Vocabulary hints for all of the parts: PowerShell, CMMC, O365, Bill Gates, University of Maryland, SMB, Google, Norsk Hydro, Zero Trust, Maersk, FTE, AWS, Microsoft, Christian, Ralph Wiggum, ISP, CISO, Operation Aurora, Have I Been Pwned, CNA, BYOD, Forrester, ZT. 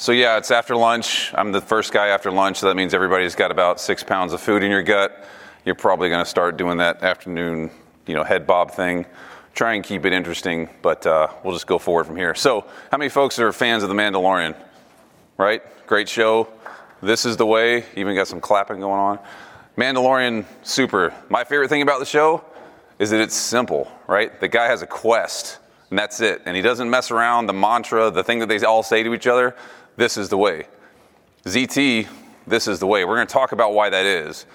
So yeah, it's after lunch. I'm the first guy after lunch, so that means everybody's got about 6 pounds of food in your gut. You're probably going to start doing that afternoon, head bob thing. Try and keep it interesting, but we'll just go forward from here. So how many folks are fans of The Mandalorian? Right? Great show. This is the way. Even got some clapping going on. Mandalorian, super. My favorite thing about the show is that it's simple, right? The guy has a quest, and that's it. And he doesn't mess around. The mantra, the thing that they all say to each other, this is the way. ZT, this is the way. We're going to talk about why that is.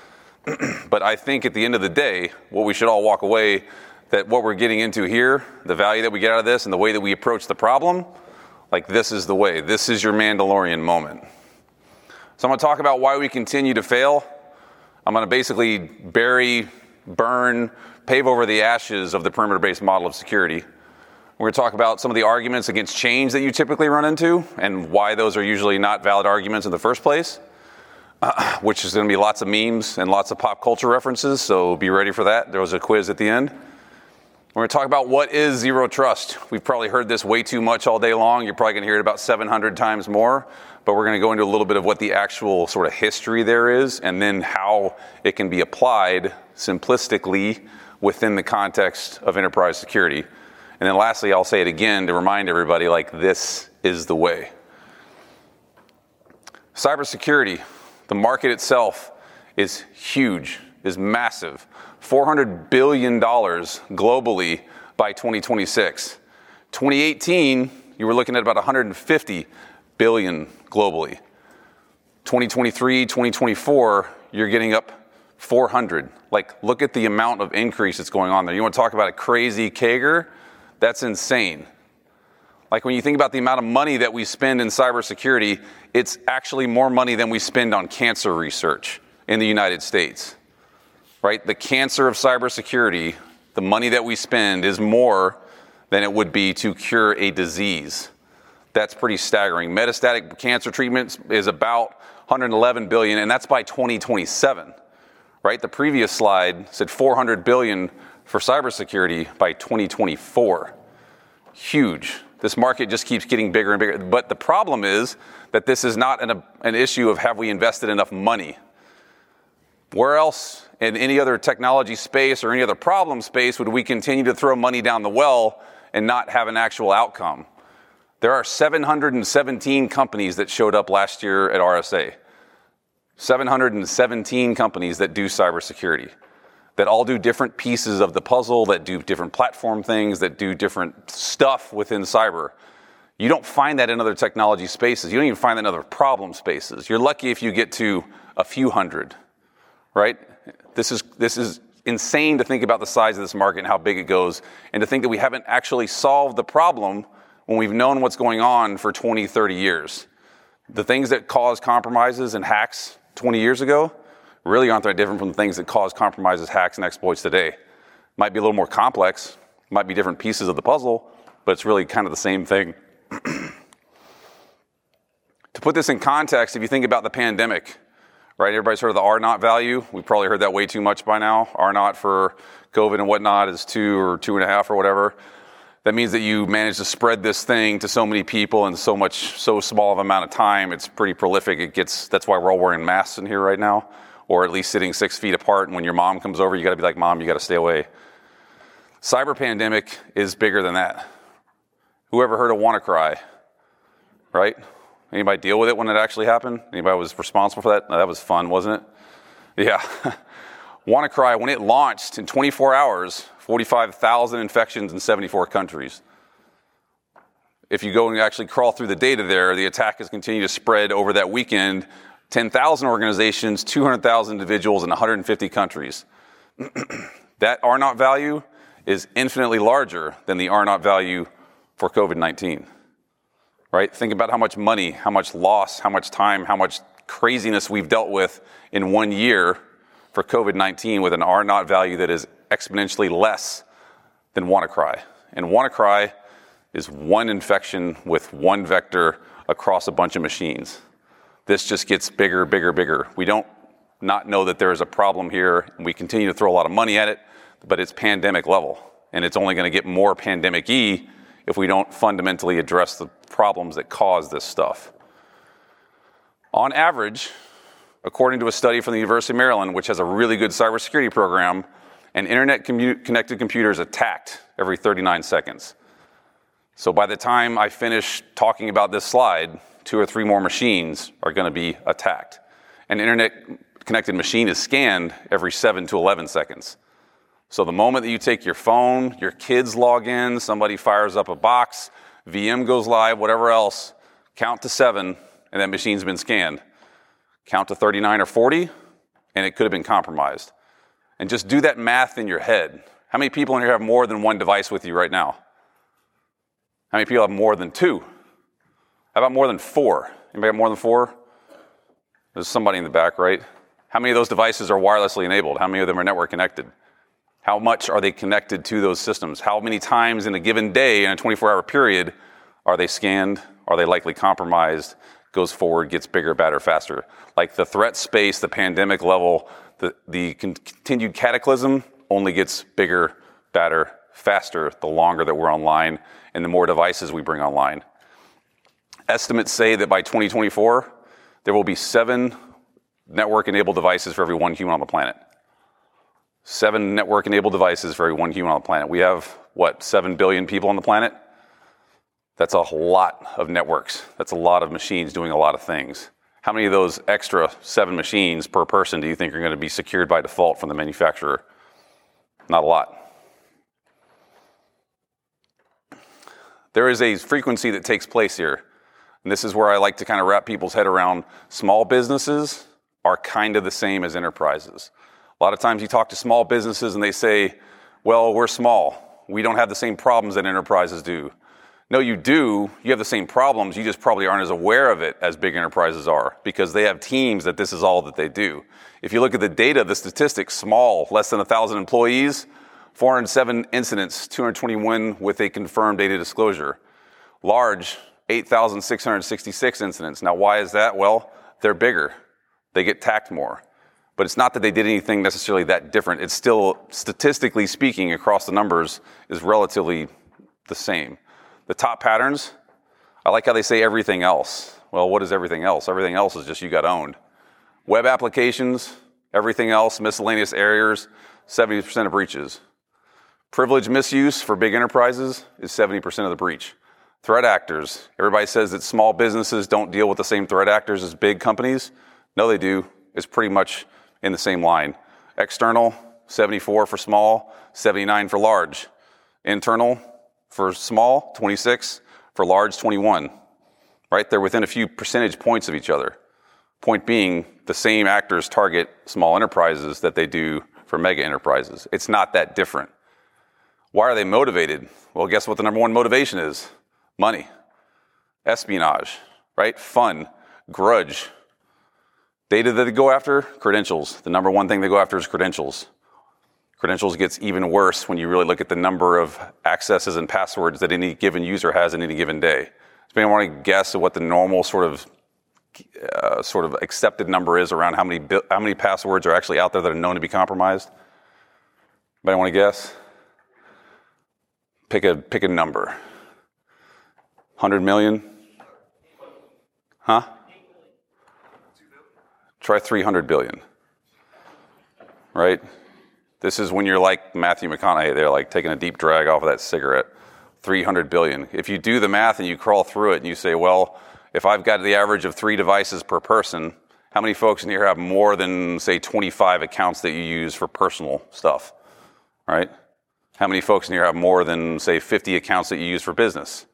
But I think at the end of the day, what we should all walk away, that what we're getting into here, the value that we get out of this and the way that we approach the problem, like this is the way. This is your Mandalorian moment. So I'm going to talk about why we continue to fail. I'm going to basically bury, burn, pave over the ashes of the perimeter-based model of security. We're going to talk about some of the arguments against change that you typically run into and why those are usually not valid arguments in the first place. Which is going to be lots of memes and lots of pop culture references, so be ready for that. There was a quiz at the end. We're going to talk about what is zero trust. We've probably heard this way too much all day long. You're probably going to hear it about 700 times more, but we're going to go into a little bit of what the actual sort of history there is and then how it can be applied simplistically within the context of enterprise security. And then lastly, I'll say it again to remind everybody, like, this is the way. Cybersecurity. The market itself is huge, is massive. $400 billion globally by 2026. 2018, you were looking at about $150 billion globally. 2023, 2024, you're getting up 400. Like, look at the amount of increase that's going on there. You want to talk about a crazy CAGR? That's insane. Like, when you think about the amount of money that we spend in cybersecurity, it's actually more money than we spend on cancer research in the United States, right? The cancer of cybersecurity, the money that we spend is more than it would be to cure a disease. That's pretty staggering. Metastatic cancer treatments is about $111 billion, and that's by 2027, right? The previous slide said $400 billion for cybersecurity by 2024. Huge. This market just keeps getting bigger and bigger. But the problem is that this is not an issue of have we invested enough money. Where else in any other technology space or any other problem space would we continue to throw money down the well and not have an actual outcome? There are 717 companies that showed up last year at RSA. 717 companies that do cybersecurity, that all do different pieces of the puzzle, that do different platform things, that do different stuff within cyber. You don't find that in other technology spaces. You don't even find that in other problem spaces. You're lucky if you get to a few hundred, right? This is insane to think about the size of this market and how big it goes, and to think that we haven't actually solved the problem when we've known what's going on for 20, 30 years. The things that caused compromises and hacks 20 years ago really aren't that different from the things that cause compromises, hacks, and exploits today. Might be a little more complex, might be different pieces of the puzzle, but it's really kind of the same thing. To put this in context, if you think about the pandemic, right? Everybody's heard of the R0 value. We've probably heard that way too much by now. R0 for COVID and whatnot is 2 or 2.5 or whatever. That means that you manage to spread this thing to so many people in so small of an amount of time. It's pretty prolific. That's why we're all wearing masks in here right now, or at least sitting 6 feet apart. And when your mom comes over, you got to be like, Mom, you got to stay away. Cyber pandemic is bigger than that. Whoever heard of WannaCry, right? Anybody deal with it when it actually happened? Anybody was responsible for that? No, that was fun, wasn't it? Yeah. WannaCry, when it launched, in 24 hours, 45,000 infections in 74 countries. If you go and actually crawl through the data there, the attack has continued to spread over that weekend. 10,000 organizations, 200,000 individuals in 150 countries. That R0 value is infinitely larger than the R0 value for COVID-19, right? Think about how much money, how much loss, how much time, how much craziness we've dealt with in 1 year for COVID-19 with an R0 value that is exponentially less than WannaCry. And WannaCry is one infection with one vector across a bunch of machines. This just gets bigger, bigger, bigger. We don't not know that there is a problem here, and we continue to throw a lot of money at it, but it's pandemic level, and it's only going to get more pandemic-y if we don't fundamentally address the problems that cause this stuff. On average, according to a study from the University of Maryland, which has a really good cybersecurity program, an internet-connected computer is attacked every 39 seconds. So by the time I finish talking about this slide, 2 or 3 more machines are going to be attacked. An internet-connected machine is scanned every 7 to 11 seconds. So the moment that you take your phone, your kids log in, somebody fires up a box, VM goes live, whatever else, count to 7, and that machine's been scanned. Count to 39 or 40, and it could have been compromised. And just do that math in your head. How many people in here have more than one device with you right now? How many people have more than 2? How about more than 4? Anybody have more than 4? There's somebody in the back, right? How many of those devices are wirelessly enabled? How many of them are network connected? How much are they connected to those systems? How many times in a given day, in a 24-hour period, are they scanned? Are they likely compromised? Goes forward, gets bigger, badder, faster. Like the threat space, the pandemic level, the continued cataclysm only gets bigger, badder, faster the longer that we're online and the more devices we bring online. Estimates say that by 2024, there will be 7 network-enabled devices for every 1 human on the planet. 7 network-enabled devices for every 1 human on the planet. We have, 7 billion people on the planet? That's a lot of networks. That's a lot of machines doing a lot of things. How many of those extra 7 machines per person do you think are going to be secured by default from the manufacturer? Not a lot. There is a frequency that takes place here. And this is where I like to kind of wrap people's head around. Small businesses are kind of the same as enterprises. A lot of times you talk to small businesses and they say, well, we're small. We don't have the same problems that enterprises do. No, you do. You have the same problems. You just probably aren't as aware of it as big enterprises are because they have teams that this is all that they do. If you look at the data, the statistics, small, less than 1,000 employees, 407 incidents, 221 with a confirmed data disclosure. Large, 8,666 incidents. Now, why is that? Well, they're bigger. They get attacked more. But it's not that they did anything necessarily that different. It's still, statistically speaking, across the numbers, is relatively the same. The top patterns, I like how they say everything else. Well, what is everything else? Everything else is just you got owned. Web applications, everything else, miscellaneous areas, 70% of breaches. Privilege misuse for big enterprises is 70% of the breach. Threat actors, everybody says that small businesses don't deal with the same threat actors as big companies. No, they do. It's pretty much in the same line. External, 74 for small, 79 for large. Internal, for small, 26, for large, 21, right? They're within a few percentage points of each other. Point being, the same actors target small enterprises that they do for mega enterprises. It's not that different. Why are they motivated? Well, guess what the number one motivation is? Money, espionage, right? Fun, grudge. Data that they go after, credentials. The number one thing they go after is credentials. Credentials gets even worse when you really look at the number of accesses and passwords that any given user has in any given day. Does anyone want to guess at what the normal sort of accepted number is around how many passwords are actually out there that are known to be compromised? Anybody want to guess? Pick a number. 100 million? Huh? Try 300 billion. Right? This is when you're like Matthew McConaughey there, like taking a deep drag off of that cigarette. 300 billion. If you do the math and you crawl through it and you say, well, if I've got the average of 3 devices per person, how many folks in here have more than, say, 25 accounts that you use for personal stuff, right? How many folks in here have more than, say, 50 accounts that you use for business?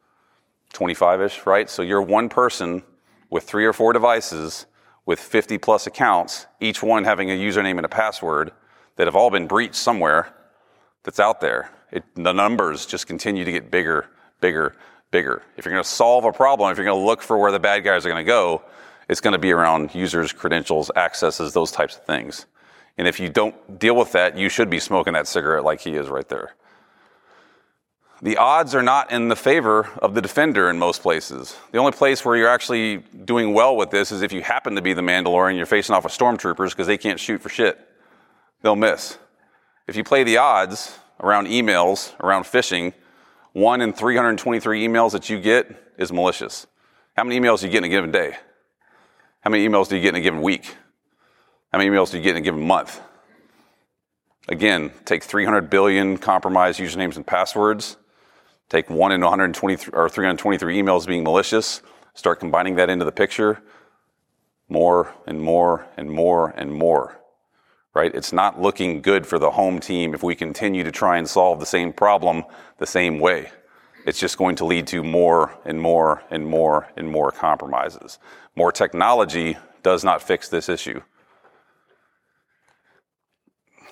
25-ish, right? So you're one person with 3 or 4 devices with 50-plus accounts, each one having a username and a password, that have all been breached somewhere that's out there. The numbers just continue to get bigger, bigger, bigger. If you're going to solve a problem, if you're going to look for where the bad guys are going to go, it's going to be around users, credentials, accesses, those types of things. And if you don't deal with that, you should be smoking that cigarette like he is right there. The odds are not in the favor of the defender in most places. The only place where you're actually doing well with this is if you happen to be the Mandalorian, you're facing off with stormtroopers because they can't shoot for shit. They'll miss. If you play the odds around emails, around phishing, 1 in 323 emails that you get is malicious. How many emails do you get in a given day? How many emails do you get in a given week? How many emails do you get in a given month? Again, take 300 billion compromised usernames and passwords, take 1 in 123 or 323 emails being malicious, start combining that into the picture, more and more and more and more, right? It's not looking good for the home team if we continue to try and solve the same problem the same way. It's just going to lead to more and more and more and more compromises. More technology does not fix this issue.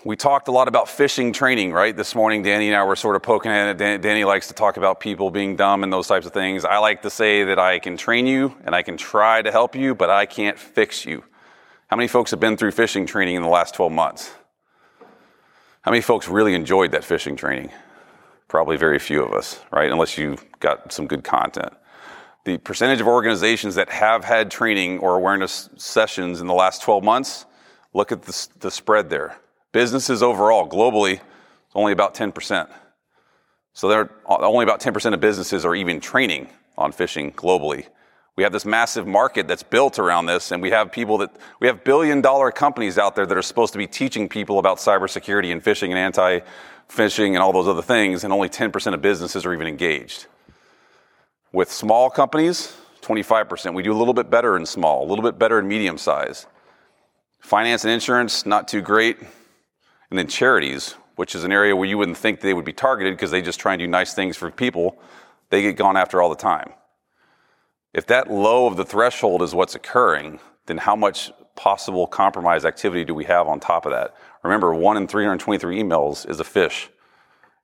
We talked a lot about phishing training, right? This morning, Danny and I were sort of poking at it. Danny likes to talk about people being dumb and those types of things. I like to say that I can train you and I can try to help you, but I can't fix you. How many folks have been through phishing training in the last 12 months? How many folks really enjoyed that phishing training? Probably very few of us, right? Unless you got some good content. The percentage of organizations that have had training or awareness sessions in the last 12 months, look at the spread there. Businesses overall, globally, only about 10%. So only about 10% of businesses are even training on phishing globally. We have this massive market that's built around this, and we have billion-dollar companies out there that are supposed to be teaching people about cybersecurity and phishing and anti-phishing and all those other things, and only 10% of businesses are even engaged. With small companies, 25%. We do a little bit better in small, a little bit better in medium size. Finance and insurance, not too great. And then charities, which is an area where you wouldn't think they would be targeted because they just try and do nice things for people, they get gone after all the time. If that low of the threshold is what's occurring, then how much possible compromise activity do we have on top of that? Remember, 1 in 323 emails is a phish.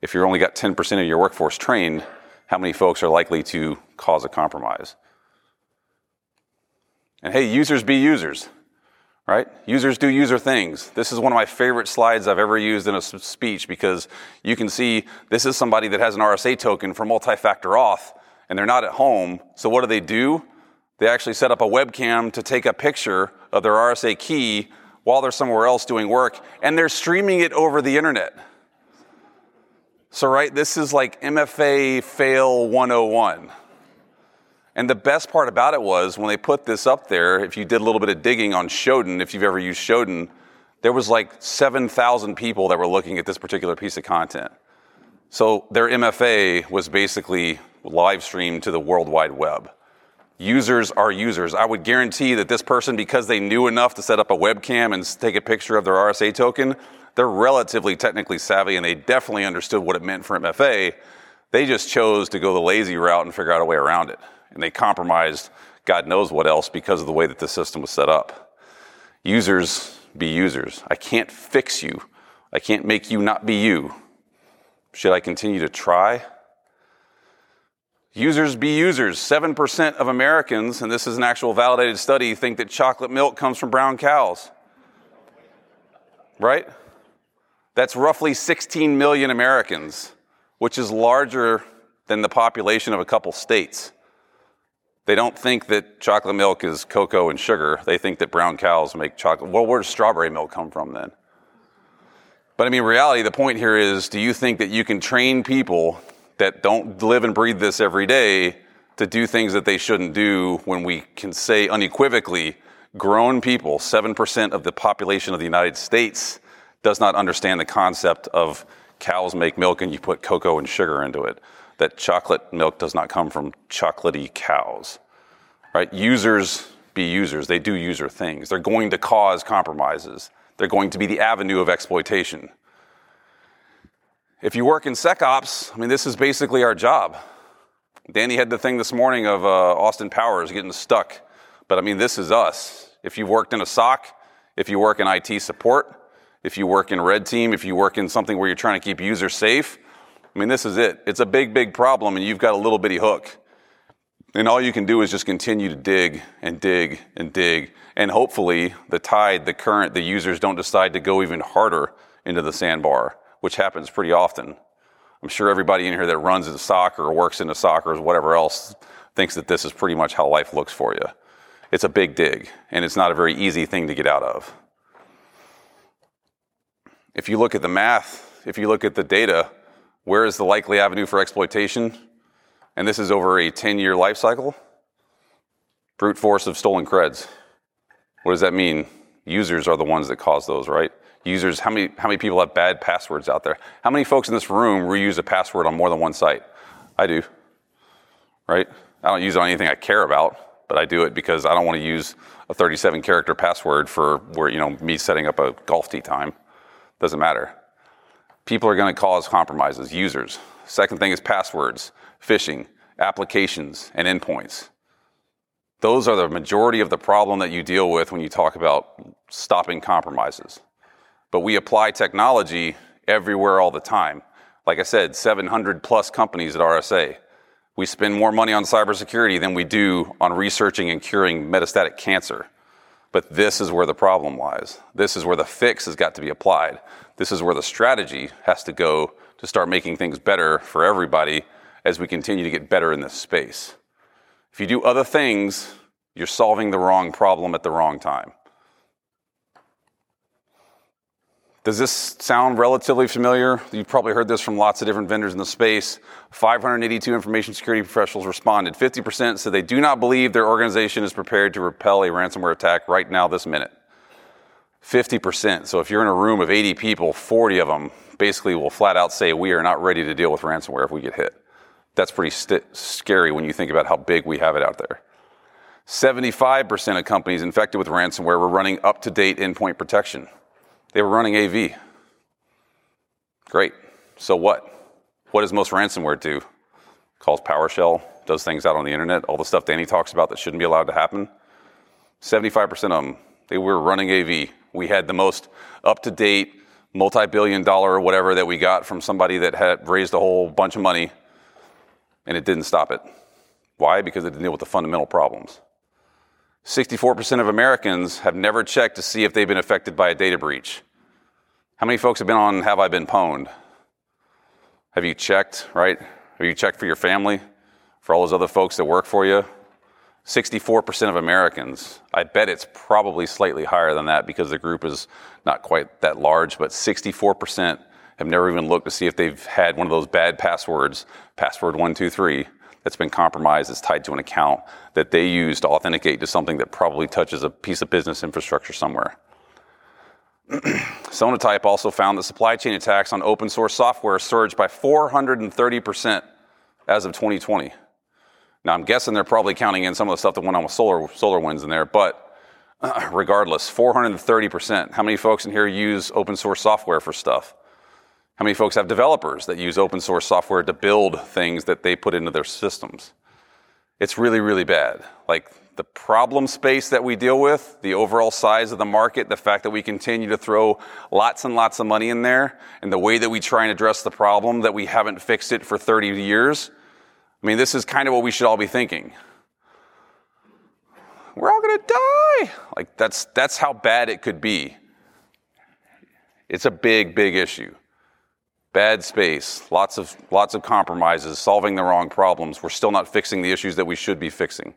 If you've only got 10% of your workforce trained, how many folks are likely to cause a compromise? And hey, users be users. Right? Users do user things. This is one of my favorite slides I've ever used in a speech because you can see this is somebody that has an RSA token for multi-factor auth and they're not at home. So what do? They actually set up a webcam to take a picture of their RSA key while they're somewhere else doing work and they're streaming it over the internet. So right, this is like MFA fail 101. And the best part about it was when they put this up there, if you did a little bit of digging on Shodan, if you've ever used Shodan, there was like 7,000 people that were looking at this particular piece of content. So their MFA was basically live streamed to the World Wide Web. Users are users. I would guarantee that this person, because they knew enough to set up a webcam and take a picture of their RSA token, they're relatively technically savvy and they definitely understood what it meant for MFA. They just chose to go the lazy route and figure out a way around it. And they compromised God knows what else because of the way that the system was set up. Users be users. I can't fix you. I can't make you not be you. Should I continue to try? Users be users. 7% of Americans, and this is an actual validated study, think that chocolate milk comes from brown cows. Right? That's roughly 16 million Americans, which is larger than the population of a couple states. They don't think that chocolate milk is cocoa and sugar. They think that brown cows make chocolate. Well, where does strawberry milk come from then? But I mean, reality, the point here is, do you think that you can train people that don't live and breathe this every day to do things that they shouldn't do when we can say unequivocally, grown people, 7% of the population of the United States does not understand the concept of cows make milk and you put cocoa and sugar into it. That chocolate milk does not come from chocolatey cows, right? Users be users. They do user things. They're going to cause compromises. They're going to be the avenue of exploitation. If you work in SecOps, I mean, this is basically our job. Danny had the thing this morning of Austin Powers getting stuck. But I mean, this is us. If you've worked in a SOC, if you work in IT support, if you work in red team, if you work in something where you're trying to keep users safe, I mean, this is it. It's a big, big problem, and you've got a little bitty hook. And all you can do is just continue to dig and dig and dig. And hopefully the tide, the current, the users don't decide to go even harder into the sandbar, which happens pretty often. I'm sure everybody in here that runs a SOC or works in a SOC or whatever else thinks that this is pretty much how life looks for you. It's a big dig, and it's not a very easy thing to get out of. If you look at the math, if you look at the data, where is the likely avenue for exploitation? And this is over a 10-year life cycle. Brute force of stolen creds. What does that mean? Users are the ones that cause those, right? Users, how many people have bad passwords out there? How many folks in this room reuse a password on more than one site? I do, right? I don't use it on anything I care about, but I do it because I don't want to use a 37-character password for where, you know, me setting up a golf tee time. Doesn't matter. People are going to cause compromises, users. Second thing is passwords, phishing, applications, and endpoints. Those are the majority of the problem that you deal with when you talk about stopping compromises. But we apply technology everywhere all the time. Like I said, 700 plus companies at RSA. We spend more money on cybersecurity than we do on researching and curing metastatic cancer. But this is where the problem lies. This is where the fix has got to be applied. This is where the strategy has to go to start making things better for everybody as we continue to get better in this space. If you do other things, you're solving the wrong problem at the wrong time. Does this sound relatively familiar? You've probably heard this from lots of different vendors in the space. 582 information security professionals responded. 50% said they do not believe their organization is prepared to repel a ransomware attack right now, this minute. 50%. So if you're in a room of 80 people, 40 of them basically will flat out say, we are not ready to deal with ransomware if we get hit. That's pretty scary when you think about how big we have it out there. 75% of companies infected with ransomware were running up-to-date endpoint protection. They were running AV. Great. So what? What does most ransomware do? Calls PowerShell, does things out on the internet, all the stuff Danny talks about that shouldn't be allowed to happen. 75% of them, they were running AV. We had the most up-to-date, multi-billion-dollar whatever that we got from somebody that had raised a whole bunch of money, and it didn't stop it. Why? Because it didn't deal with the fundamental problems. 64% of Americans have never checked to see if they've been affected by a data breach. How many folks have been on Have I Been Pwned? Have you checked, right? Have you checked for your family, for all those other folks that work for you? 64% of Americans. I bet it's probably slightly higher than that because the group is not quite that large, but 64% have never even looked to see if they've had one of those bad passwords, password 123, that's been compromised, that's tied to an account that they use to authenticate to something that probably touches a piece of business infrastructure somewhere. Sonatype also found that supply chain attacks on open source software surged by 430% as of 2020. Now I'm guessing they're probably counting in some of the stuff that went on with SolarWinds in there, but regardless, 430%. How many folks in here use open source software for stuff? How many folks have developers that use open source software to build things that they put into their systems? It's really, really bad. Like the problem space that we deal with, the overall size of the market, the fact that we continue to throw lots and lots of money in there, and the way that we try and address the problem that we haven't fixed it for 30 years. I mean, this is kind of what we should all be thinking. We're all going to die. Like that's how bad it could be. It's a big, big issue. Bad space, lots of compromises, solving the wrong problems. We're still not fixing the issues that we should be fixing.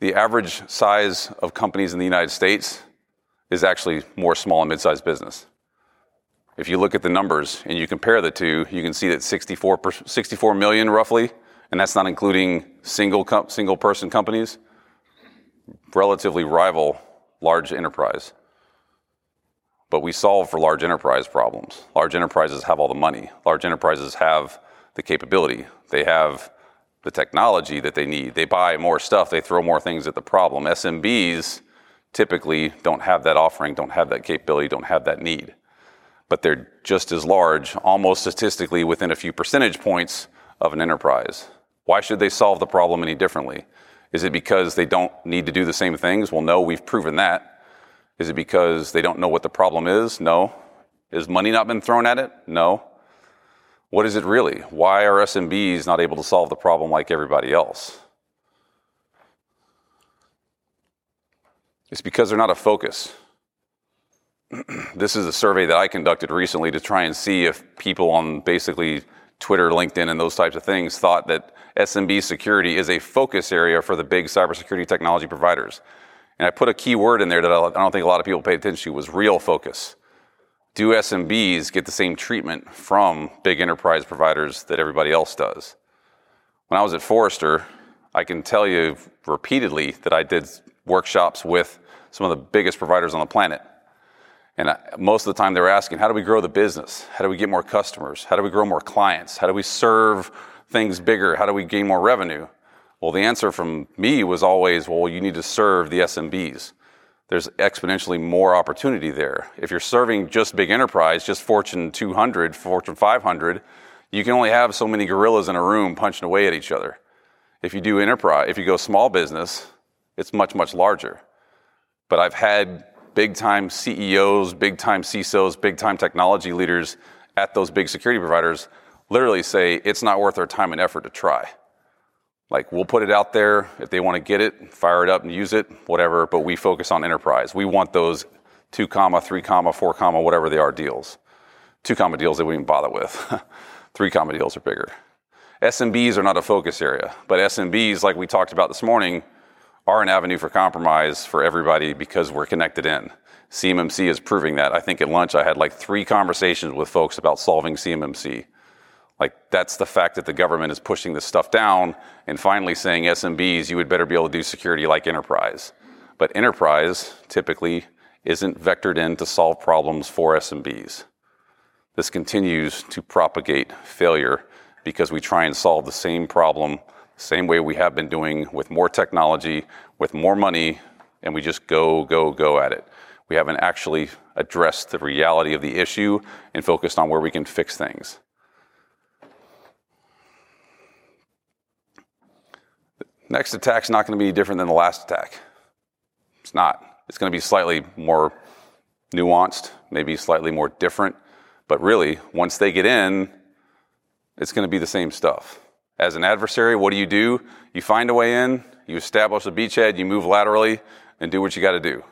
The average size of companies in the United States is actually more small and mid-sized business. If you look at the numbers and you compare the two, you can see that 64 million roughly, and that's not including single person companies, relatively rival large enterprise. But we solve for large enterprise problems. Large enterprises have all the money. Large enterprises have the capability. They have the technology that they need. They buy more stuff. They throw more things at the problem. SMBs typically don't have that offering, don't have that capability, don't have that need. But they're just as large, almost statistically within a few percentage points of an enterprise. Why should they solve the problem any differently? Is it because they don't need to do the same things? Well, no, we've proven that. Is it because they don't know what the problem is? No. Is money not been thrown at it? No. What is it really? Why are SMBs not able to solve the problem like everybody else? It's because they're not a focus. This is a survey that I conducted recently to try and see if people on basically Twitter, LinkedIn, and those types of things thought that SMB security is a focus area for the big cybersecurity technology providers. And I put a key word in there that I don't think a lot of people paid attention to, was real focus. Do SMBs get the same treatment from big enterprise providers that everybody else does? when I was at Forrester, I can tell you repeatedly that I did workshops with some of the biggest providers on the planet. And most of the time they were asking, how do we grow the business? How do we get more customers? How do we grow more clients? How do we serve things bigger? How do we gain more revenue? Well, the answer from me was always, well, you need to serve the SMBs. There's exponentially more opportunity there. If you're serving just big enterprise, just Fortune 200, Fortune 500, you can only have so many gorillas in a room punching away at each other. If you do enterprise, if you go small business, it's much, much larger. But I've had big-time CEOs, big-time CISOs, big-time technology leaders at those big security providers literally say, it's not worth their time and effort to try. Like, we'll put it out there. If they want to get it, fire it up and use it, whatever, but we focus on enterprise. We want those 2, 3, 4, whatever they are deals. 2, deals they wouldn't even bother with. 3, deals are bigger. SMBs are not a focus area, but SMBs, like we talked about this morning, are an avenue for compromise for everybody because we're connected in. CMMC is proving that. I think at lunch I had like 3 conversations with folks about solving CMMC. Like, that's the fact that the government is pushing this stuff down and finally saying SMBs, you would better be able to do security like enterprise. But enterprise typically isn't vectored in to solve problems for SMBs. This continues to propagate failure because we try and solve the same problem same way we have been doing, with more technology, with more money, and we just go at it. We haven't actually addressed the reality of the issue and focused on where we can fix things. The next attack's not going to be different than the last attack. It's not. It's going to be slightly more nuanced, maybe slightly more different, but really, once they get in, it's going to be the same stuff. As an adversary, what do? You find a way in, you establish a beachhead, you move laterally, and do what you got to do.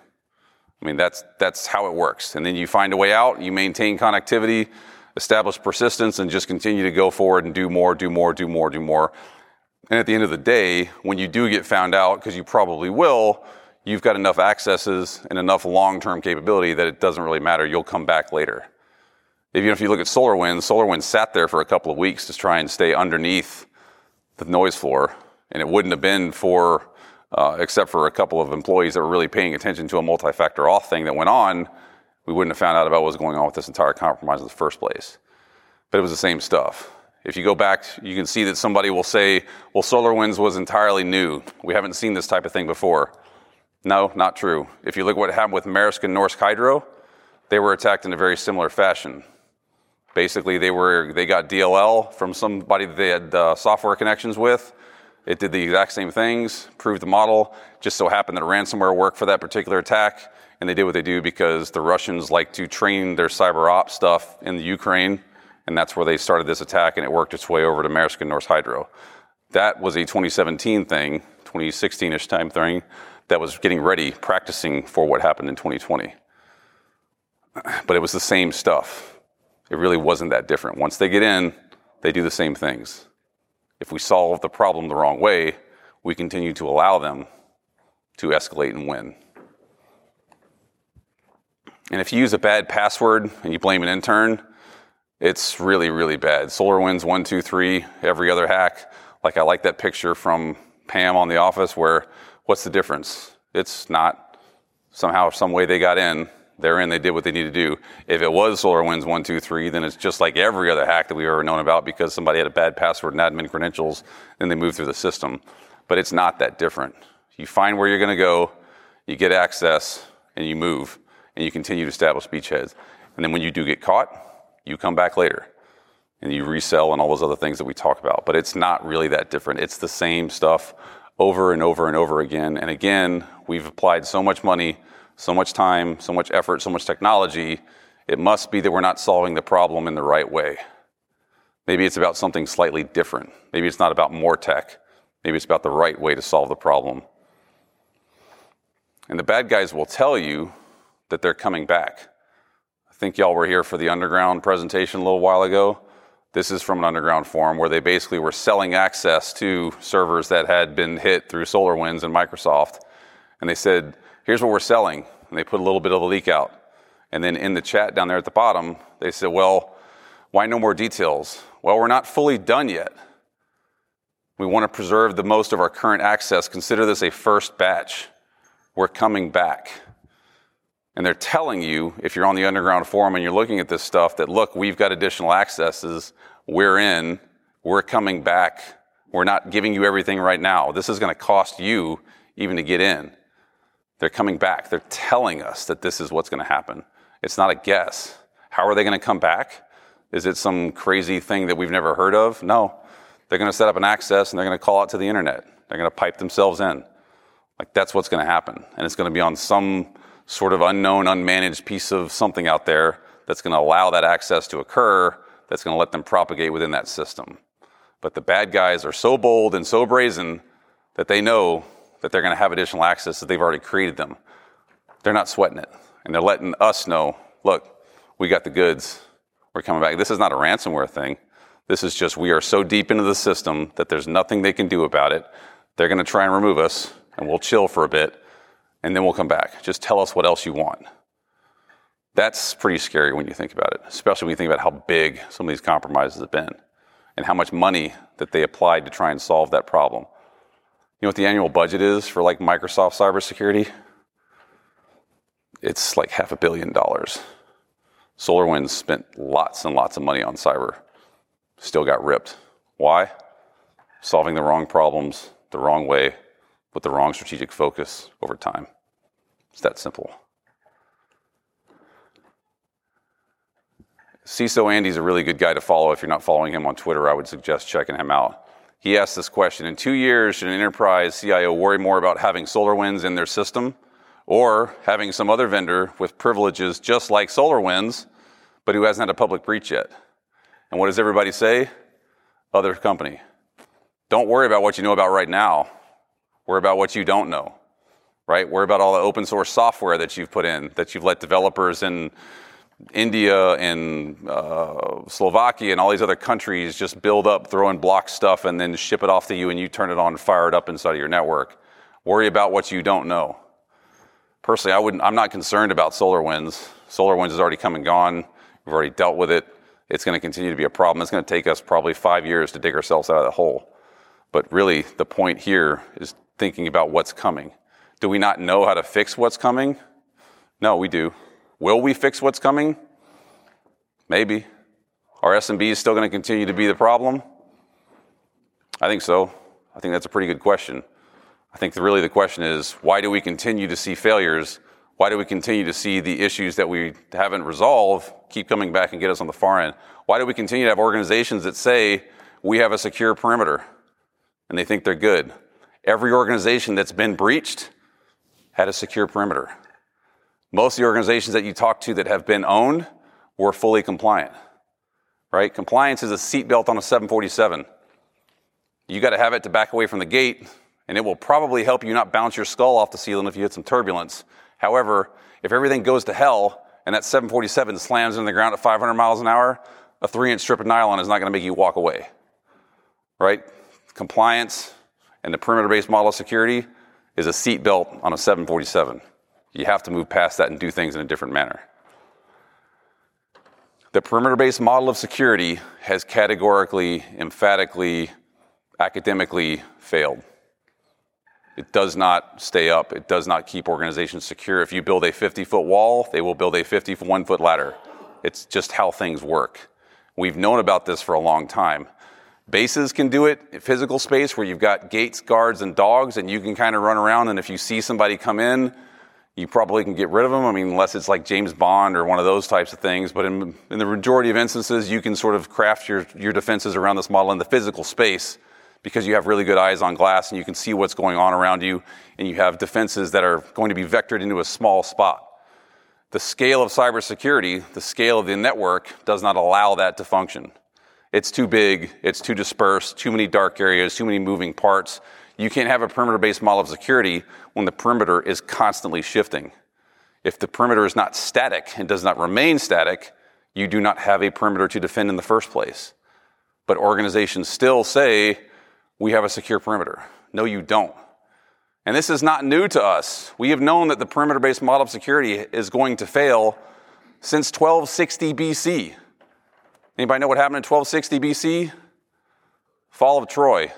I mean, that's how it works. And then you find a way out, you maintain connectivity, establish persistence, and just continue to go forward and do more. And at the end of the day, when you do get found out, because you probably will, you've got enough accesses and enough long-term capability that it doesn't really matter. You'll come back later. Even if you look at SolarWinds, SolarWinds sat there for a couple of weeks to try and stay underneath the noise floor, and it wouldn't have been for, except for a couple of employees that were really paying attention to a multi-factor auth thing that went on, we wouldn't have found out about what was going on with this entire compromise in the first place. But it was the same stuff. If you go back, you can see that somebody will say, well, SolarWinds was entirely new. We haven't seen this type of thing before. No, not true. If you look at what happened with Maersk and Norsk Hydro, they were attacked in a very similar fashion. Basically, they got DLL from somebody that they had software connections with. It did the exact same things, proved the model. Just so happened that ransomware worked for that particular attack, and they did what they do because the Russians like to train their cyber ops stuff in the Ukraine, and that's where they started this attack, and it worked its way over to Maersk and Norsk Hydro. That was a 2017 thing, 2016-ish time thing, that was getting ready, practicing for what happened in 2020. But it was the same stuff. It really wasn't that different. Once they get in, they do the same things. If we solve the problem the wrong way, we continue to allow them to escalate and win. And if you use a bad password and you blame an intern, it's really, really bad. SolarWinds 123, every other hack. Like, I like that picture from Pam on The Office where, what's the difference? It's not. Somehow, some way they got in. They're in, they did what they need to do. If it was SolarWinds 123, then it's just like every other hack that we've ever known about because somebody had a bad password and admin credentials, and they moved through the system. But it's not that different. You find where you're going to go, you get access, and you move, and you continue to establish beachheads. And then when you do get caught, you come back later, and you resell and all those other things that we talk about. But it's not really that different. It's the same stuff over and over and over again. And again, we've applied so much money, so much time, so much effort, so much technology, it must be that we're not solving the problem in the right way. Maybe it's about something slightly different. Maybe it's not about more tech. Maybe it's about the right way to solve the problem. And the bad guys will tell you that they're coming back. I think y'all were here for the underground presentation a little while ago. This is from an underground forum where they basically were selling access to servers that had been hit through SolarWinds and Microsoft. And they said, here's what we're selling. And they put a little bit of a leak out. And then in the chat down there at the bottom, they said, well, why no more details? Well, we're not fully done yet. We want to preserve the most of our current access. Consider this a first batch. We're coming back. And they're telling you, if you're on the underground forum and you're looking at this stuff, that look, we've got additional accesses. We're in. We're coming back. We're not giving you everything right now. This is going to cost you even to get in. They're coming back. They're telling us that this is what's going to happen. It's not a guess. How are they going to come back? Is it some crazy thing that we've never heard of? No. They're going to set up an access and they're going to call out to the internet. They're going to pipe themselves in. Like, that's what's going to happen. And it's going to be on some sort of unknown, unmanaged piece of something out there that's going to allow that access to occur, that's going to let them propagate within that system. But the bad guys are so bold and so brazen that they know that they're going to have additional access, that they've already created them. They're not sweating it. And they're letting us know, look, we got the goods. We're coming back. This is not a ransomware thing. This is just, we are so deep into the system that there's nothing they can do about it. They're going to try and remove us, and we'll chill for a bit, and then we'll come back. Just tell us what else you want. That's pretty scary when you think about it, especially when you think about how big some of these compromises have been and how much money that they applied to try and solve that problem. You know what the annual budget is for like Microsoft cybersecurity? It's like $500 million. SolarWinds spent lots and lots of money on cyber. Still got ripped. Why? Solving the wrong problems the wrong way with the wrong strategic focus over time. It's that simple. CISO Andy's a really good guy to follow. If you're not following him on Twitter, I would suggest checking him out. He asked this question, in 2 years, should an enterprise CIO worry more about having SolarWinds in their system or having some other vendor with privileges just like SolarWinds, but who hasn't had a public breach yet? And what does everybody say? Other company. Don't worry about what you know about right now. Worry about what you don't know, right? Worry about all the open source software that you've put in, that you've let developers in India and Slovakia and all these other countries just build up, throw in block stuff, and then ship it off to you, and you turn it on and fire it up inside of your network. Worry about what you don't know. Personally, I'm not concerned about SolarWinds. SolarWinds is already come and gone. We've already dealt with it. It's going to continue to be a problem. It's going to take us probably 5 years to dig ourselves out of the hole. But really, the point here is thinking about what's coming. Do we not know how to fix what's coming? No, we do. Will we fix what's coming? Maybe. Are SMBs still going to continue to be the problem? I think so. I think that's a pretty good question. I think really the question is, why do we continue to see failures? Why do we continue to see the issues that we haven't resolved keep coming back and get us on the far end? Why do we continue to have organizations that say, we have a secure perimeter, and they think they're good? Every organization that's been breached had a secure perimeter. Most of the organizations that you talk to that have been owned were fully compliant, right? Compliance is a seatbelt on a 747. You got to have it to back away from the gate, and it will probably help you not bounce your skull off the ceiling if you hit some turbulence. However, if everything goes to hell and that 747 slams into the ground at 500 miles an hour, a 3-inch strip of nylon is not going to make you walk away, right? Compliance and the perimeter-based model of security is a seatbelt on a 747. You have to move past that and do things in a different manner. The perimeter-based model of security has categorically, emphatically, academically failed. It does not stay up. It does not keep organizations secure. If you build a 50-foot wall, they will build a 51-foot ladder. It's just how things work. We've known about this for a long time. Bases can do it, physical space where you've got gates, guards, and dogs, and you can kind of run around, and if you see somebody come in, you probably can get rid of them. I mean, unless it's like James Bond or one of those types of things, but in the majority of instances, you can sort of craft your defenses around this model in the physical space because you have really good eyes on glass and you can see what's going on around you, and you have defenses that are going to be vectored into a small spot. The scale of cybersecurity, the scale of the network, does not allow that to function. It's too big, it's too dispersed, too many dark areas, too many moving parts. You can't have a perimeter-based model of security when the perimeter is constantly shifting. If the perimeter is not static and does not remain static, you do not have a perimeter to defend in the first place. But organizations still say, we have a secure perimeter. No, you don't. And this is not new to us. We have known that the perimeter-based model of security is going to fail since 1260 BC. Anybody know what happened in 1260 BC? Fall of Troy.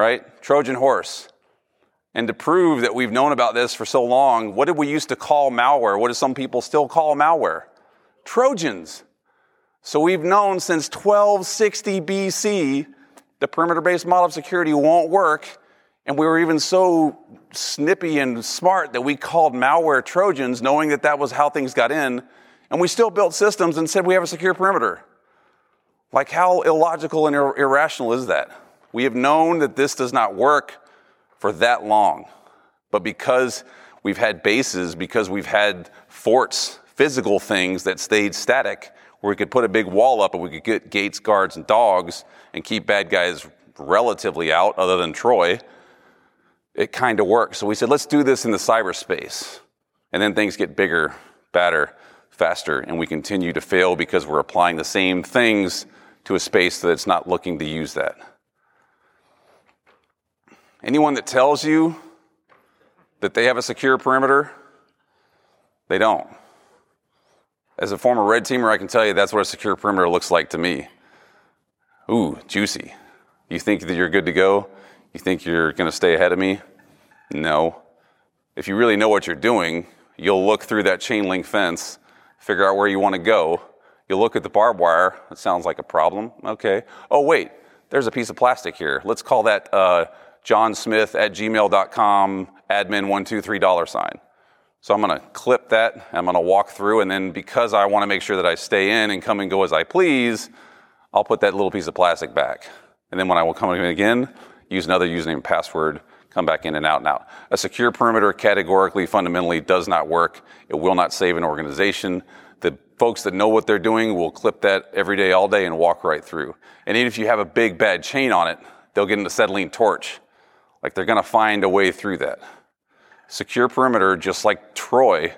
right? Trojan horse. And to prove that we've known about this for so long, what did we used to call malware? What do some people still call malware? Trojans. So we've known since 1260 BC, the perimeter-based model of security won't work. And we were even so snippy and smart that we called malware Trojans, knowing that that was how things got in. And we still built systems and said we have a secure perimeter. Like, how illogical and irrational is that? We have known that this does not work for that long. But because we've had bases, because we've had forts, physical things that stayed static, where we could put a big wall up and we could get gates, guards, and dogs and keep bad guys relatively out, other than Troy, it kind of works. So we said, let's do this in the cyberspace. And then things get bigger, badder, faster, and we continue to fail because we're applying the same things to a space that's not looking to use that. Anyone that tells you that they have a secure perimeter, they don't. As a former red teamer, I can tell you that's what a secure perimeter looks like to me. Ooh, juicy. You think that you're good to go? You think you're going to stay ahead of me? No. If you really know what you're doing, you'll look through that chain link fence, figure out where you want to go. You'll look at the barbed wire. That sounds like a problem. Okay. Oh, wait, there's a piece of plastic here. Let's call that johnsmith@gmail.com $123 sign. So I'm going to clip that. I'm going to walk through. And then because I want to make sure that I stay in and come and go as I please, I'll put that little piece of plastic back. And then when I will come in again, use another username and password, come back in and out and out. A secure perimeter categorically, fundamentally does not work. It will not save an organization. The folks that know what they're doing will clip that every day, all day, and walk right through. And even if you have a big, bad chain on it, they'll get an acetylene torch. Like, they're going to find a way through that. Secure perimeter, just like Troy,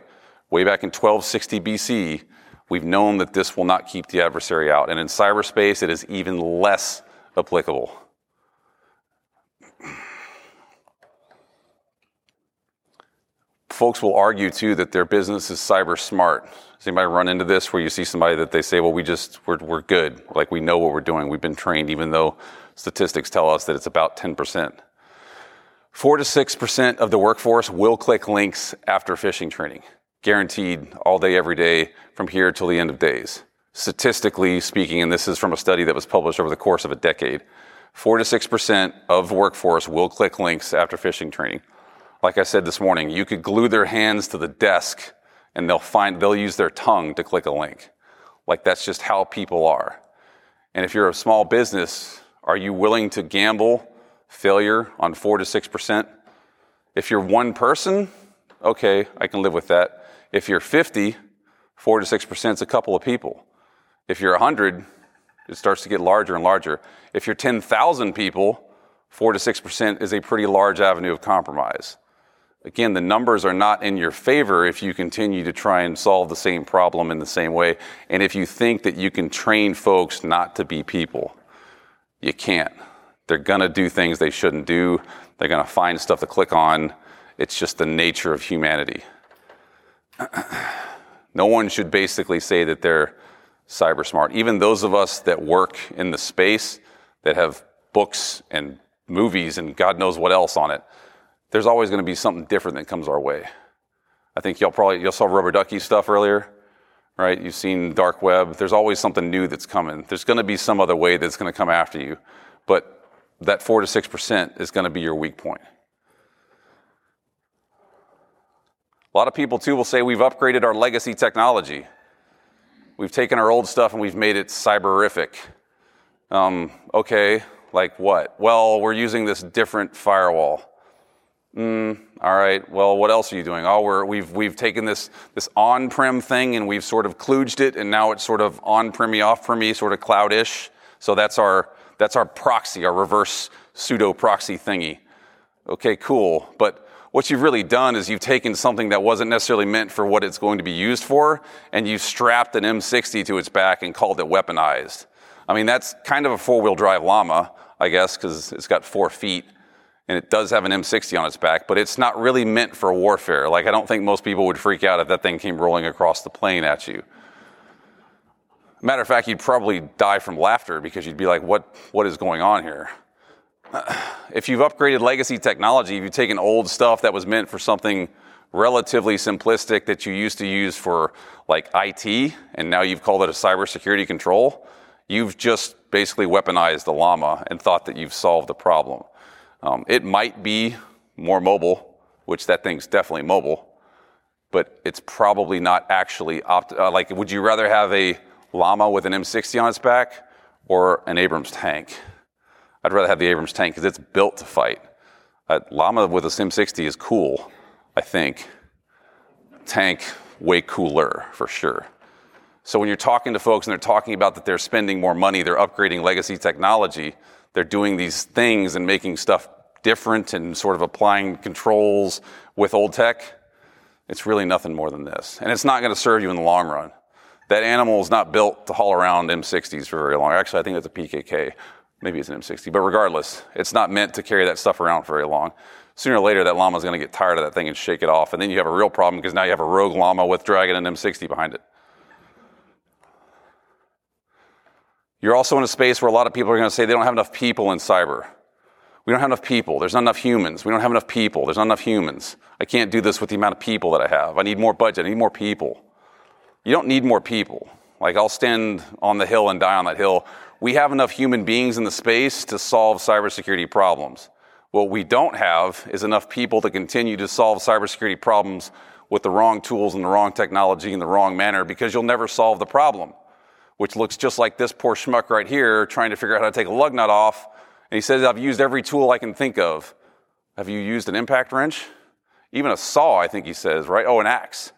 way back in 1260 BC, we've known that this will not keep the adversary out. And in cyberspace, it is even less applicable. Folks will argue, too, that their business is cyber smart. Does anybody run into this where you see somebody that they say, well, we're good. Like, we know what we're doing. We've been trained, even though statistics tell us that it's about 10%. 4 to 6% of the workforce will click links after phishing training. Guaranteed, all day, every day, from here till the end of days. Statistically speaking, and this is from a study that was published over the course of a decade, 4 to 6% of the workforce will click links after phishing training. Like I said this morning, you could glue their hands to the desk and they'll use their tongue to click a link. Like, that's just how people are. And if you're a small business, are you willing to gamble failure on 4 to 6%? If you're one person, okay, I can live with that. If you're 50, 4 to 6% is a couple of people. If you're 100, it starts to get larger and larger. If you're 10,000 people, 4 to 6% is a pretty large avenue of compromise. Again, the numbers are not in your favor if you continue to try and solve the same problem in the same way. And if you think that you can train folks not to be people, you can't. They're going to do things they shouldn't do. They're going to find stuff to click on. It's just the nature of humanity. No one should basically say that they're cyber smart. Even those of us that work in the space that have books and movies and God knows what else on it, there's always going to be something different that comes our way. I think y'all saw Rubber Ducky stuff earlier, right? You've seen dark web. There's always something new that's coming. There's going to be some other way that's going to come after you, but that 4 to 6% is going to be your weak point. A lot of people too will say we've upgraded our legacy technology. We've taken our old stuff and we've made it cyberific. Okay, like what? Well, we're using this different firewall. All right, well, what else are you doing? Oh, we've taken this on-prem thing and we've sort of kludged it, and now it's sort of on-premy, off-premy, sort of cloud-ish. So that's our proxy, our reverse pseudo-proxy thingy. Okay, cool. But what you've really done is you've taken something that wasn't necessarily meant for what it's going to be used for, and you've strapped an M60 to its back and called it weaponized. I mean, that's kind of a four-wheel drive llama, I guess, because it's got 4 feet. And it does have an M60 on its back, but it's not really meant for warfare. Like, I don't think most people would freak out if that thing came rolling across the plane at you. Matter of fact, you'd probably die from laughter because you'd be like, what is going on here? if you've upgraded legacy technology, if you've taken old stuff that was meant for something relatively simplistic that you used to use for like IT, and now you've called it a cybersecurity control, you've just basically weaponized the llama and thought that you've solved the problem. It might be more mobile, which that thing's definitely mobile, but it's probably not actually would you rather have a llama with an M60 on its back or an Abrams tank? I'd rather have the Abrams tank because it's built to fight. A llama with a M60 is cool, I think. Tank, way cooler for sure. So when you're talking to folks and they're talking about that they're spending more money, they're upgrading legacy technology, they're doing these things and making stuff different and sort of applying controls with old tech, it's really nothing more than this. And it's not going to serve you in the long run. That animal is not built to haul around M60s for very long. Actually, I think that's a PKK. Maybe it's an M60. But regardless, it's not meant to carry that stuff around for very long. Sooner or later, that llama is going to get tired of that thing and shake it off. And then you have a real problem because now you have a rogue llama with dragging an M60 behind it. You're also in a space where a lot of people are going to say they don't have enough people in cyber. We don't have enough people. There's not enough humans. We don't have enough people. There's not enough humans. I can't do this with the amount of people that I have. I need more budget. I need more people. You don't need more people. Like, I'll stand on the hill and die on that hill. We have enough human beings in the space to solve cybersecurity problems. What we don't have is enough people to continue to solve cybersecurity problems with the wrong tools and the wrong technology in the wrong manner, because you'll never solve the problem, which looks just like this poor schmuck right here trying to figure out how to take a lug nut off. And he says, I've used every tool I can think of. Have you used an impact wrench? Even a saw, I think he says, right? Oh, an axe.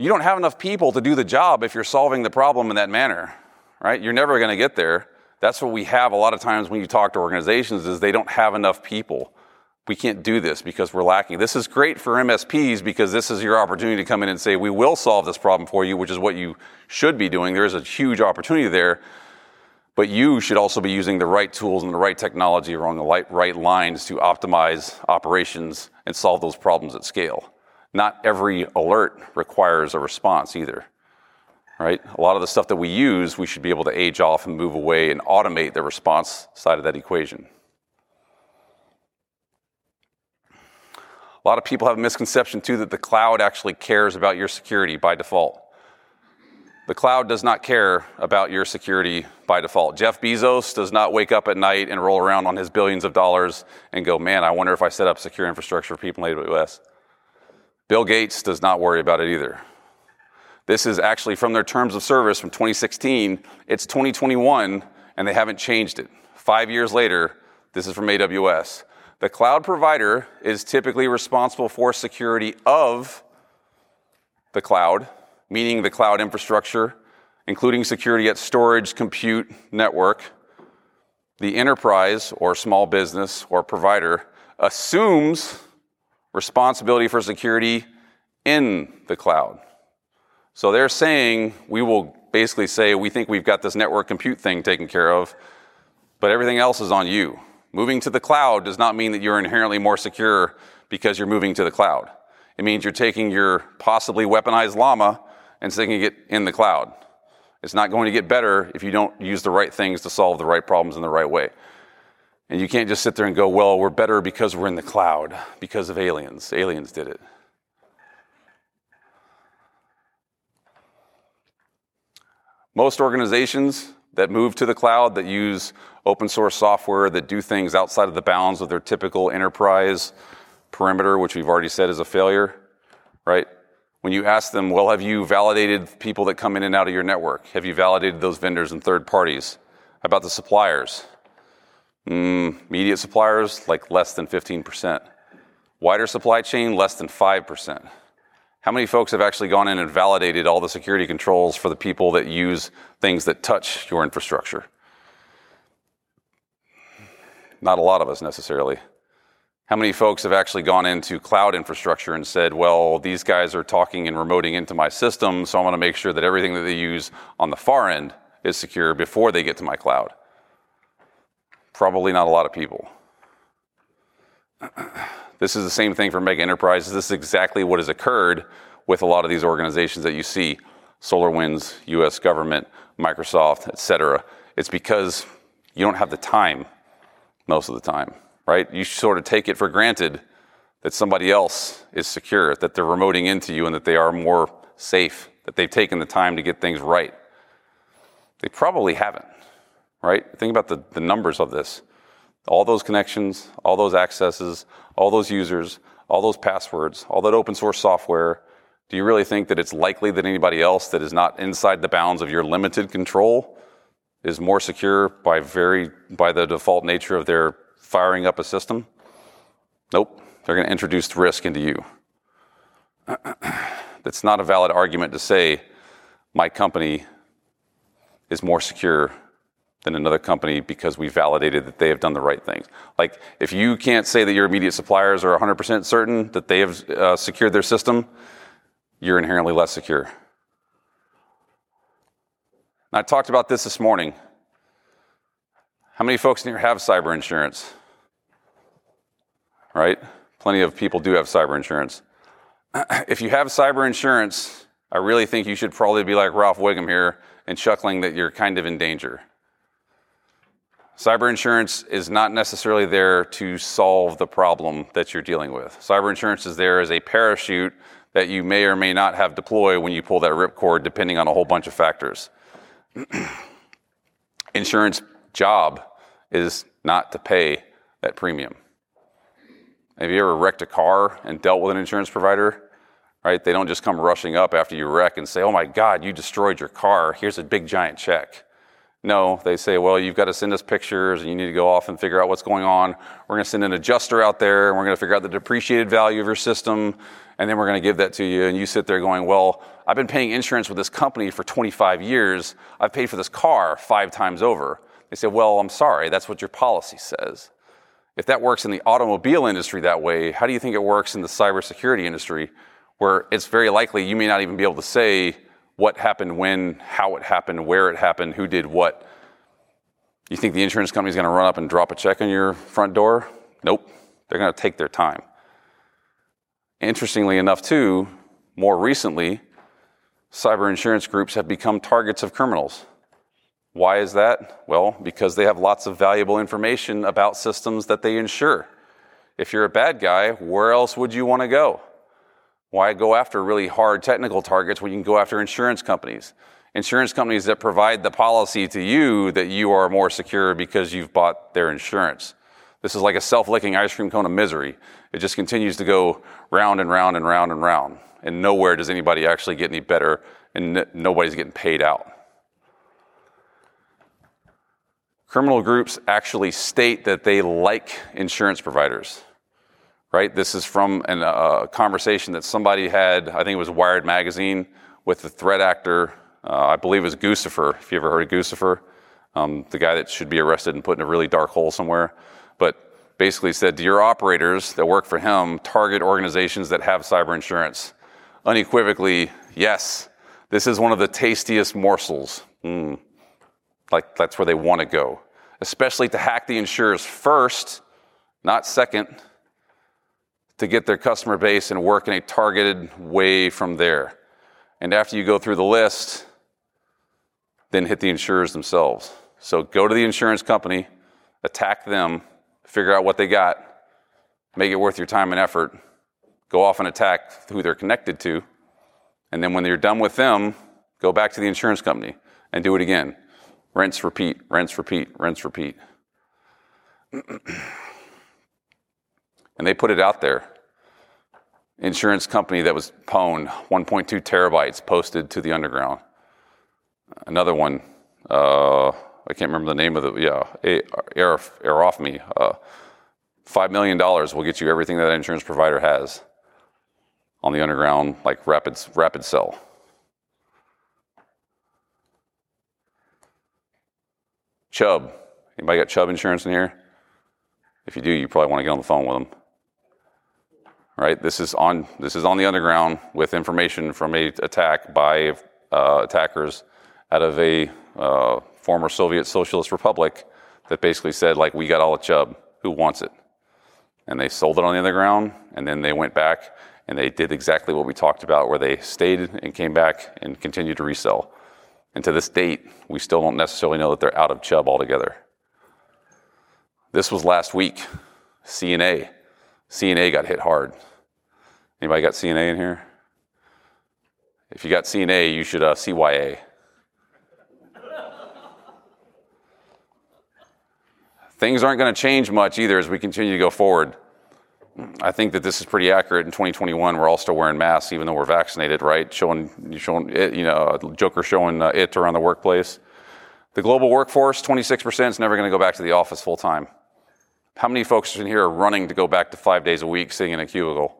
You don't have enough people to do the job if you're solving the problem in that manner, right? You're never going to get there. That's what we have a lot of times when you talk to organizations is they don't have enough people. We can't do this because we're lacking. This is great for MSPs because this is your opportunity to come in and say, we will solve this problem for you, which is what you should be doing. There is a huge opportunity there, but you should also be using the right tools and the right technology along the right lines to optimize operations and solve those problems at scale. Not every alert requires a response either, right? A lot of the stuff that we use, we should be able to age off and move away and automate the response side of that equation. A lot of people have a misconception too that the cloud actually cares about your security by default. The cloud does not care about your security by default. Jeff Bezos does not wake up at night and roll around on his billions of dollars and go, man, I wonder if I set up secure infrastructure for people in AWS. Bill Gates does not worry about it either. This is actually from their terms of service from 2016. It's 2021, and they haven't changed it. 5 years later, this is from AWS. The cloud provider is typically responsible for security of the cloud, meaning the cloud infrastructure, including security at storage, compute, network. The enterprise or small business or provider assumes responsibility for security in the cloud. So they're saying, we will basically say, we think we've got this network compute thing taken care of, but everything else is on you. Moving to the cloud does not mean that you're inherently more secure because you're moving to the cloud. It means you're taking your possibly weaponized llama and sticking it in the cloud. It's not going to get better if you don't use the right things to solve the right problems in the right way. And you can't just sit there and go, well, we're better because we're in the cloud, because of aliens. Aliens did it. Most organizations that move to the cloud, that use open source software, that do things outside of the bounds of their typical enterprise perimeter, which we've already said is a failure, right? When you ask them, well, have you validated people that come in and out of your network? Have you validated those vendors and third parties? How about the suppliers? Immediate suppliers, like less than 15%. Wider supply chain, less than 5%. How many folks have actually gone in and validated all the security controls for the people that use things that touch your infrastructure? Not a lot of us necessarily. How many folks have actually gone into cloud infrastructure and said, well, these guys are talking and remoting into my system, so I want to make sure that everything that they use on the far end is secure before they get to my cloud? Probably not a lot of people. This is the same thing for mega enterprises. This is exactly what has occurred with a lot of these organizations that you see, SolarWinds, US government, Microsoft, et cetera. It's because you don't have the time most of the time, right? You sort of take it for granted that somebody else is secure, that they're remoting into you and that they are more safe, that they've taken the time to get things right. They probably haven't, right? Think about the numbers of this. All those connections, all those accesses, all those users, all those passwords, all that open source software. Do you really think that it's likely that anybody else that is not inside the bounds of your limited control is more secure by the default nature of their firing up a system? Nope. They're going to introduce risk into you. That's not a valid argument to say my company is more secure than another company because we validated that they have done the right things. Like, if you can't say that your immediate suppliers are 100% certain that they have secured their system, you're inherently less secure. And I talked about this morning. How many folks in here have cyber insurance? Right? Plenty of people do have cyber insurance. If you have cyber insurance, I really think you should probably be like Ralph Wiggum here and chuckling that you're kind of in danger. Cyber insurance is not necessarily there to solve the problem that you're dealing with. Cyber insurance is there as a parachute that you may or may not have deploy when you pull that ripcord, depending on a whole bunch of factors. Insurance job is not to pay that premium. Have you ever wrecked a car and dealt with an insurance provider? Right? They don't just come rushing up after you wreck and say, oh my God, you destroyed your car. Here's a big giant check. No, they say, well, you've got to send us pictures and you need to go off and figure out what's going on. We're going to send an adjuster out there and we're going to figure out the depreciated value of your system. And then we're going to give that to you. And you sit there going, well, I've been paying insurance with this company for 25 years. I've paid for this car 5 times over. They say, well, I'm sorry. That's what your policy says. If that works in the automobile industry that way, how do you think it works in the cybersecurity industry, where it's very likely you may not even be able to say what happened, when, how it happened, where it happened, who did what? You think the insurance company is going to run up and drop a check on your front door? Nope. They're going to take their time. Interestingly enough, too, more recently, cyber insurance groups have become targets of criminals. Why is that? Well, because they have lots of valuable information about systems that they insure. If you're a bad guy, where else would you want to go? Why go after really hard technical targets when you can go after insurance companies? Insurance companies that provide the policy to you that you are more secure because you've bought their insurance. This is like a self-licking ice cream cone of misery. It just continues to go round and round and round and round. And nowhere does anybody actually get any better, and nobody's getting paid out. Criminal groups actually state that they like insurance providers. Right? This is from a conversation that somebody had, I think it was Wired Magazine, with the threat actor, I believe it was Guccifer, if you ever heard of Guccifer, the guy that should be arrested and put in a really dark hole somewhere. But basically said, do your operators that work for him target organizations that have cyber insurance? Unequivocally, yes, this is one of the tastiest morsels. Like, that's where they want to go, especially to hack the insurers first, not second, to get their customer base and work in a targeted way from there. And after you go through the list, then hit the insurers themselves. So go to the insurance company, attack them, figure out what they got, make it worth your time and effort, go off and attack who they're connected to, and then when you're done with them, go back to the insurance company and do it again. Rinse, repeat, rinse, repeat, rinse, repeat. And they put it out there. Insurance company that was pwned, 1.2 terabytes posted to the underground. Another one, I can't remember the name of it. Air off me. $5 million will get you everything that insurance provider has on the underground, like rapid sell. Chubb. Anybody got Chubb insurance in here? If you do, you probably want to get on the phone with them. Right? This is on the underground with information from an attack by attackers out of a former Soviet Socialist Republic that basically said, like, we got all of Chubb. Who wants it? And they sold it on the underground, and then they went back and they did exactly what we talked about, where they stayed and came back and continued to resell. And to this date, we still don't necessarily know that they're out of Chubb altogether. This was last week. CNA. CNA got hit hard. Anybody got CNA in here? If you got CNA, you should CYA. Things aren't going to change much either as we continue to go forward. I think that this is pretty accurate. In 2021, we're all still wearing masks, even though we're vaccinated, right? Showing it, you know, Joker showing it around the workplace. The global workforce, 26% is never going to go back to the office full time. How many folks in here are running to go back to 5 days a week, sitting in a cubicle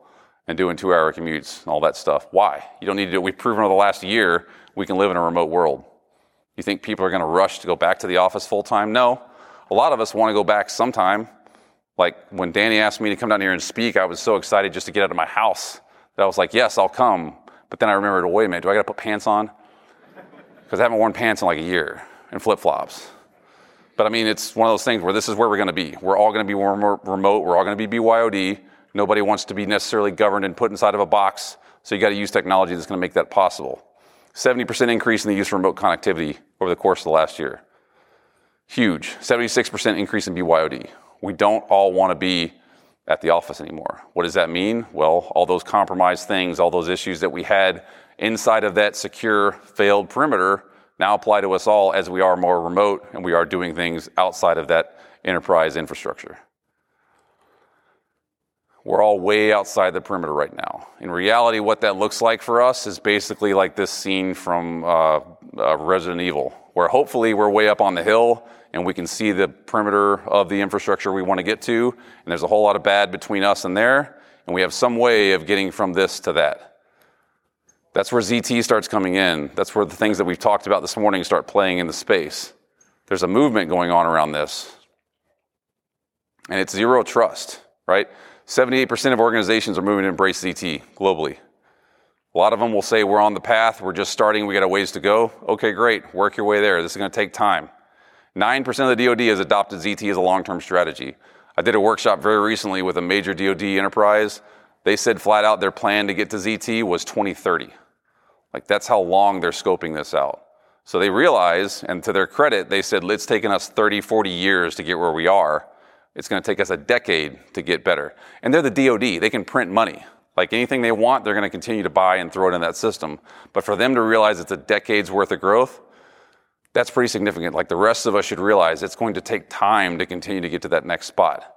and doing 2-hour commutes and all that stuff? Why? You don't need to do it. We've proven over the last year we can live in a remote world. You think people are going to rush to go back to the office full time? No. A lot of us want to go back sometime. Like when Danny asked me to come down here and speak, I was so excited just to get out of my house that I was like, yes, I'll come. But then I remembered, wait a minute, do I got to put pants on? Because I haven't worn pants in like a year, and flip-flops. But I mean, it's one of those things where this is where we're going to be. We're all going to be remote. We're all going to be BYOD. Nobody wants to be necessarily governed and put inside of a box. So you got to use technology that's going to make that possible. 70% increase in the use of remote connectivity over the course of the last year. Huge. 76% increase in BYOD. We don't all want to be at the office anymore. What does that mean? Well, all those compromised things, all those issues that we had inside of that secure, failed perimeter now apply to us all as we are more remote and we are doing things outside of that enterprise infrastructure. We're all way outside the perimeter right now. In reality, what that looks like for us is basically like this scene from Resident Evil, where hopefully we're way up on the hill and we can see the perimeter of the infrastructure we want to get to, and there's a whole lot of bad between us and there, and we have some way of getting from this to that. That's where ZT starts coming in. That's where the things that we've talked about this morning start playing in the space. There's a movement going on around this. And it's zero trust, right? 78% of organizations are moving to embrace ZT globally. A lot of them will say, we're on the path, we're just starting, we got a ways to go. Okay, great, work your way there. This is going to take time. 9% of the DoD has adopted ZT as a long-term strategy. I did a workshop very recently with a major DoD enterprise. They said flat out their plan to get to ZT was 2030. Like, that's how long they're scoping this out. So they realize, and to their credit, they said, it's taken us 30, 40 years to get where we are. It's going to take us a decade to get better. And they're the DoD. They can print money. Like, anything they want, they're going to continue to buy and throw it in that system. But for them to realize it's a decade's worth of growth, that's pretty significant. Like, the rest of us should realize it's going to take time to continue to get to that next spot.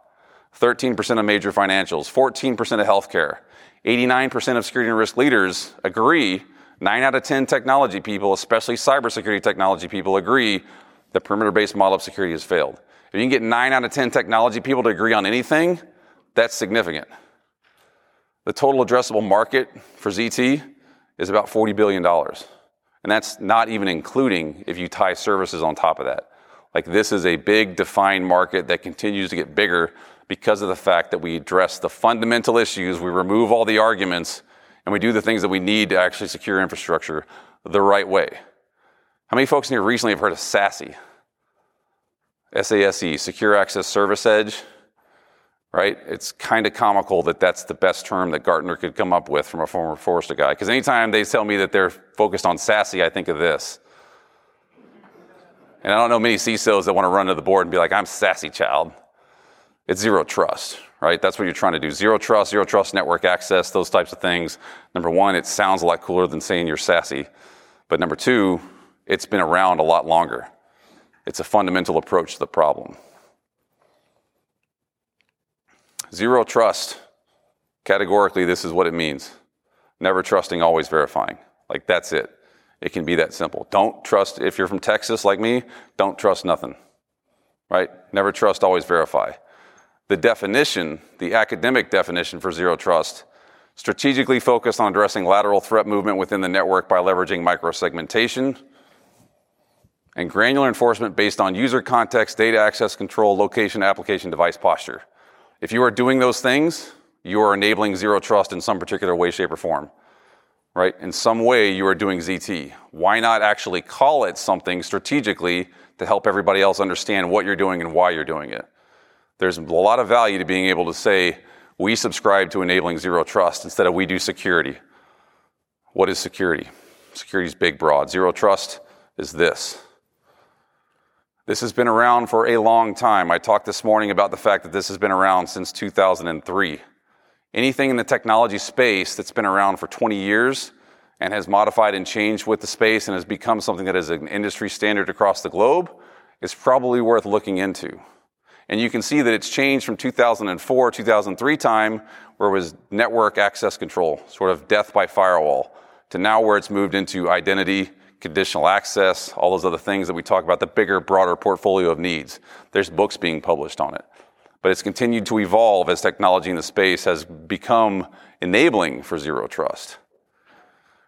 13% of major financials, 14% of healthcare, 89% of security and risk leaders agree. 9 out of 10 technology people, especially cybersecurity technology people, agree the perimeter-based model of security has failed. If you can get 9 out of 10 technology people to agree on anything, that's significant. The total addressable market for ZT is about $40 billion. And that's not even including if you tie services on top of that. Like, this is a big, defined market that continues to get bigger because of the fact that we address the fundamental issues, we remove all the arguments, and we do the things that we need to actually secure infrastructure the right way. How many folks in here recently have heard of SASE? SASE, Secure Access Service Edge, right? It's kind of comical that that's the best term that Gartner could come up with from a former Forrester guy, because anytime they tell me that they're focused on SASE, I think of this. And I don't know many CISOs that want to run to the board and be like, I'm SASE, child. It's zero trust, right? That's what you're trying to do. Zero trust network access, those types of things. Number one, it sounds a lot cooler than saying you're SASE. But number two, it's been around a lot longer. It's a fundamental approach to the problem. Zero trust. Categorically, this is what it means. Never trusting, always verifying. Like, that's it. It can be that simple. Don't trust, if you're from Texas like me, don't trust nothing, right? Never trust, always verify. The definition, the academic definition for zero trust, strategically focused on addressing lateral threat movement within the network by leveraging microsegmentation and granular enforcement based on user context, data access control, location, application, device posture. If you are doing those things, you are enabling zero trust in some particular way, shape, or form, right? In some way, you are doing ZT. Why not actually call it something strategically to help everybody else understand what you're doing and why you're doing it? There's a lot of value to being able to say, we subscribe to enabling zero trust instead of we do security. What is security? Security's big, broad. Zero trust is this. This has been around for a long time. I talked this morning about the fact that this has been around since 2003. Anything in the technology space that's been around for 20 years and has modified and changed with the space and has become something that is an industry standard across the globe is probably worth looking into. And you can see that it's changed from 2004, 2003 time, where it was network access control, sort of death by firewall, to now where it's moved into identity, conditional access, all those other things that we talk about, the bigger, broader portfolio of needs. There's books being published on it. But it's continued to evolve as technology in the space has become enabling for zero trust.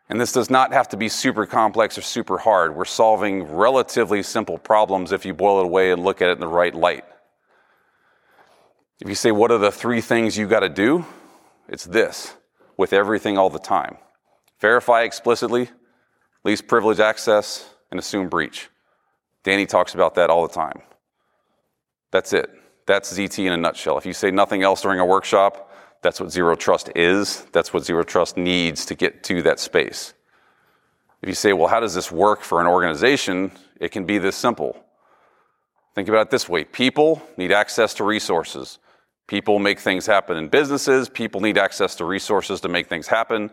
And this does not have to be super complex or super hard. We're solving relatively simple problems if you boil it away and look at it in the right light. If you say, what are the three things you got to do? It's this, with everything all the time. Verify explicitly, least privilege access, and assume breach. Danny talks about that all the time. That's it. That's ZT in a nutshell. If you say nothing else during a workshop, that's what zero trust is. That's what zero trust needs to get to that space. If you say, well, how does this work for an organization? It can be this simple. Think about it this way. People need access to resources. People make things happen in businesses. People need access to resources to make things happen.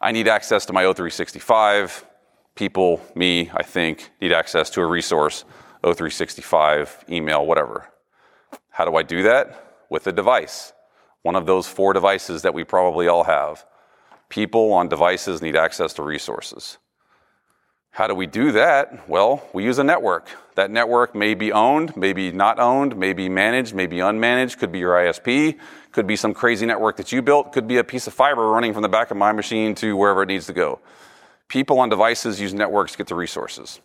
I need access to my O365. People, me, I think, need access to a resource, O365, email, whatever. How do I do that? With a device. One of those four devices that we probably all have. People on devices need access to resources. How do we do that? Well, we use a network. That network may be owned, maybe not owned, maybe managed, maybe unmanaged, could be your ISP, could be some crazy network that you built, could be a piece of fiber running from the back of my machine to wherever it needs to go. People on devices use networks to get the resources.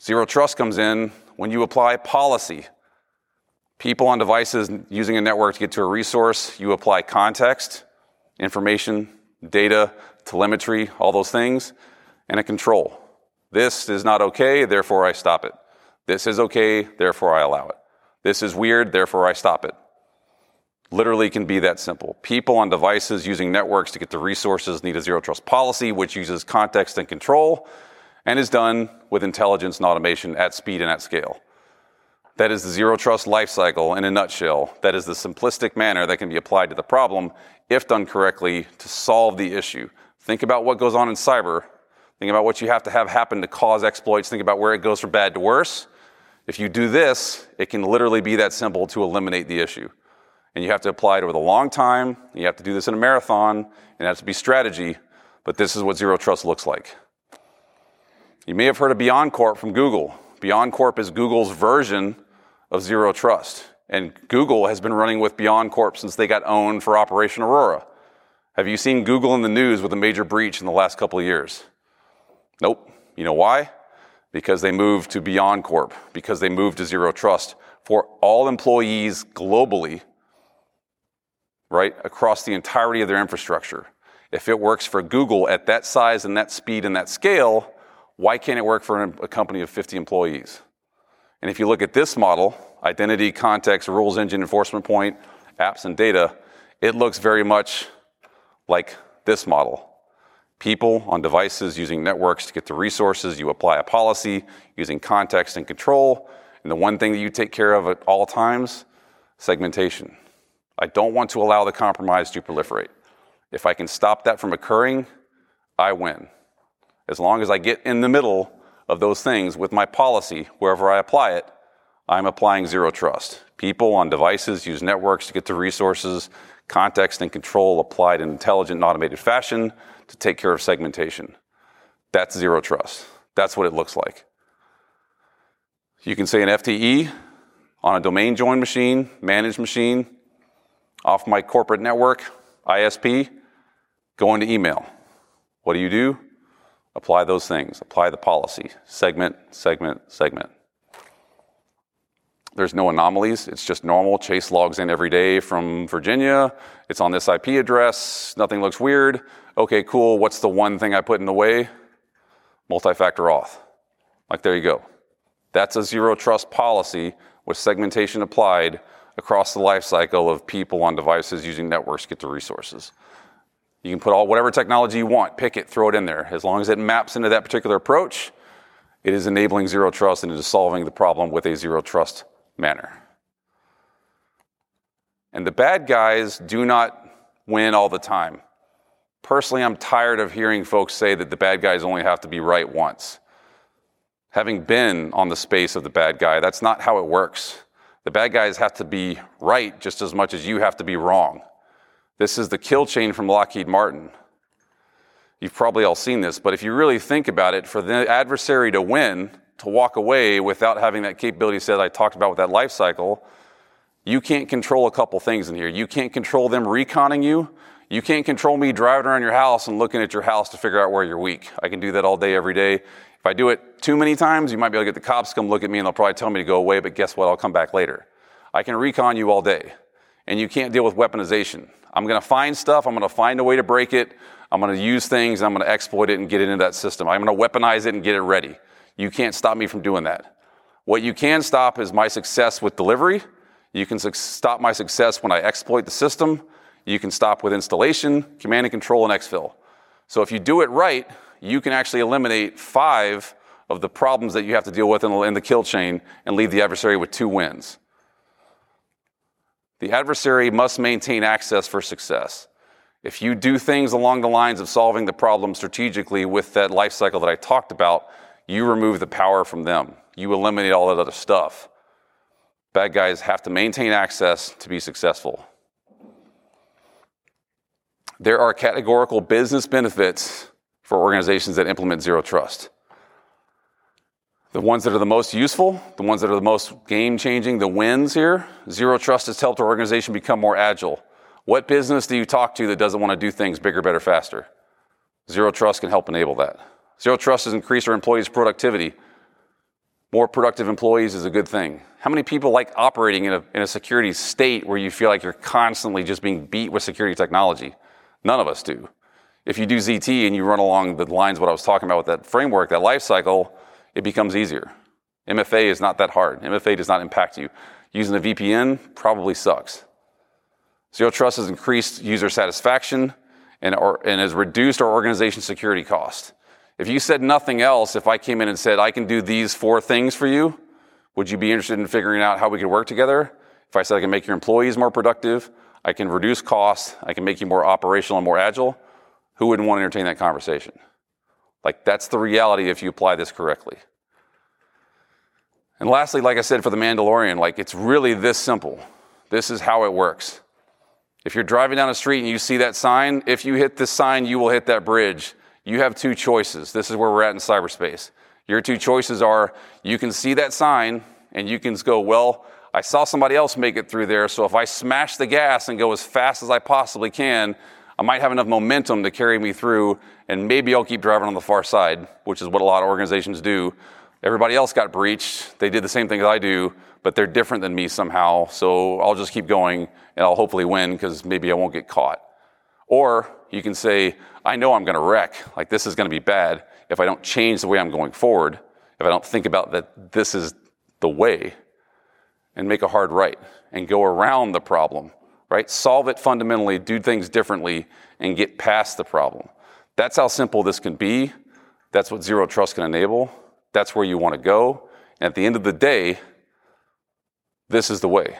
Zero trust comes in when you apply policy. People on devices using a network to get to a resource, you apply context, information, data, telemetry, all those things, and a control. This is not okay, therefore I stop it. This is okay, therefore I allow it. This is weird, therefore I stop it. Literally can be that simple. People on devices using networks to get the resources need a zero trust policy, which uses context and control, and is done with intelligence and automation at speed and at scale. That is the zero trust lifecycle in a nutshell. That is the simplistic manner that can be applied to the problem if done correctly to solve the issue. Think about what goes on in cyber. Think about what you have to have happen to cause exploits. Think about where it goes from bad to worse. If you do this, it can literally be that simple to eliminate the issue. And you have to apply it over the long time. You have to do this in a marathon. And it has to be strategy. But this is what zero trust looks like. You may have heard of BeyondCorp from Google. BeyondCorp is Google's version of zero trust. And Google has been running with BeyondCorp since they got owned for Operation Aurora. Have you seen Google in the news with a major breach in the last couple of years? Nope. You know why? Because they moved to BeyondCorp, because they moved to zero trust for all employees globally, right, across the entirety of their infrastructure. If it works for Google at that size and that speed and that scale, why can't it work for a company of 50 employees? And if you look at this model, identity, context, rules engine, enforcement point, apps and data, it looks very much like this model. People on devices using networks to get the resources, you apply a policy using context and control, and the one thing that you take care of at all times, segmentation. I don't want to allow the compromise to proliferate. If I can stop that from occurring, I win. As long as I get in the middle of those things with my policy, wherever I apply it, I'm applying zero trust. People on devices use networks to get to resources, context and control applied in intelligent and automated fashion to take care of segmentation. That's zero trust. That's what it looks like. You can say an FTE on a domain joined machine, managed machine, off my corporate network, ISP, going to email. What do? Apply those things. Apply the policy. Segment, segment, segment. There's no anomalies. It's just normal. Chase logs in every day from Virginia. It's on this IP address. Nothing looks weird. Okay, cool. What's the one thing I put in the way? Multi-factor auth. Like, there you go. That's a zero trust policy with segmentation applied across the lifecycle of people on devices using networks to get the resources. You can put all whatever technology you want, pick it, throw it in there. As long as it maps into that particular approach, It is enabling zero trust, and it is solving the problem with a zero trust manner. And the bad guys do not win all the time. Personally, I'm tired of hearing folks say that the bad guys only have to be right once. Having been on the space of the bad guy, that's not how it works. The bad guys have to be right just as much as you have to be wrong. This is the kill chain from Lockheed Martin. You've probably all seen this, but if you really think about it, for the adversary to win, to walk away without having that capability set I talked about with that life cycle, you can't control a couple things in here. You can't control them reconning you. You can't control me driving around your house and looking at your house to figure out where you're weak. I can do that all day, every day. If I do it too many times, you might be able to get the cops to come look at me and they'll probably tell me to go away, but guess what? I'll come back later. I can recon you all day, and you can't deal with weaponization. I'm going to find stuff. I'm going to find a way to break it. I'm going to use things. I'm going to exploit it and get it into that system. I'm going to weaponize it and get it ready. You can't stop me from doing that. What you can stop is my success with delivery. You can stop my success when I exploit the system. You can stop with installation, command and control, and exfil. So if you do it right, you can actually eliminate 5 of the problems that you have to deal with in the kill chain and leave the adversary with 2 wins. The adversary must maintain access for success. If you do things along the lines of solving the problem strategically with that life cycle that I talked about, you remove the power from them. You eliminate all that other stuff. Bad guys have to maintain access to be successful. There are categorical business benefits for organizations that implement zero trust. The ones that are the most useful, the ones that are the most game-changing, the wins here, zero trust has helped our organization become more agile. What business do you talk to that doesn't want to do things bigger, better, faster? Zero trust can help enable that. Zero trust has increased our employees' productivity. More productive employees is a good thing. How many people like operating in a security state where you feel like you're constantly just being beat with security technology? None of us do. If you do ZT and you run along the lines of what I was talking about with that framework, that life cycle, it becomes easier. MFA is not that hard. MFA does not impact you. Using a VPN probably sucks. Zero Trust has increased user satisfaction and has reduced our organization's security cost. If you said nothing else, if I came in and said, I can do these 4 things for you, would you be interested in figuring out how we could work together? If I said I can make your employees more productive, I can reduce costs, I can make you more operational and more agile, who wouldn't want to entertain that conversation? Like, that's the reality if you apply this correctly. And lastly, like I said, for The Mandalorian, like, it's really this simple. This is how it works. If you're driving down a street and you see that sign, if you hit this sign, you will hit that bridge. You have 2 choices. This is where we're at in cyberspace. Your 2 choices are, you can see that sign and you can go, well, I saw somebody else make it through there, so if I smash the gas and go as fast as I possibly can, I might have enough momentum to carry me through, and maybe I'll keep driving on the far side, which is what a lot of organizations do. Everybody else got breached. They did the same thing as I do, but they're different than me somehow, so I'll just keep going, and I'll hopefully win because maybe I won't get caught. Or you can say, I know I'm going to wreck. Like, this is going to be bad if I don't change the way I'm going forward, if I don't think about that this is the way, and make a hard right and go around the problem, right? Solve it fundamentally, do things differently, and get past the problem. That's how simple this can be. That's what zero trust can enable. That's where you want to go. And at the end of the day, this is the way.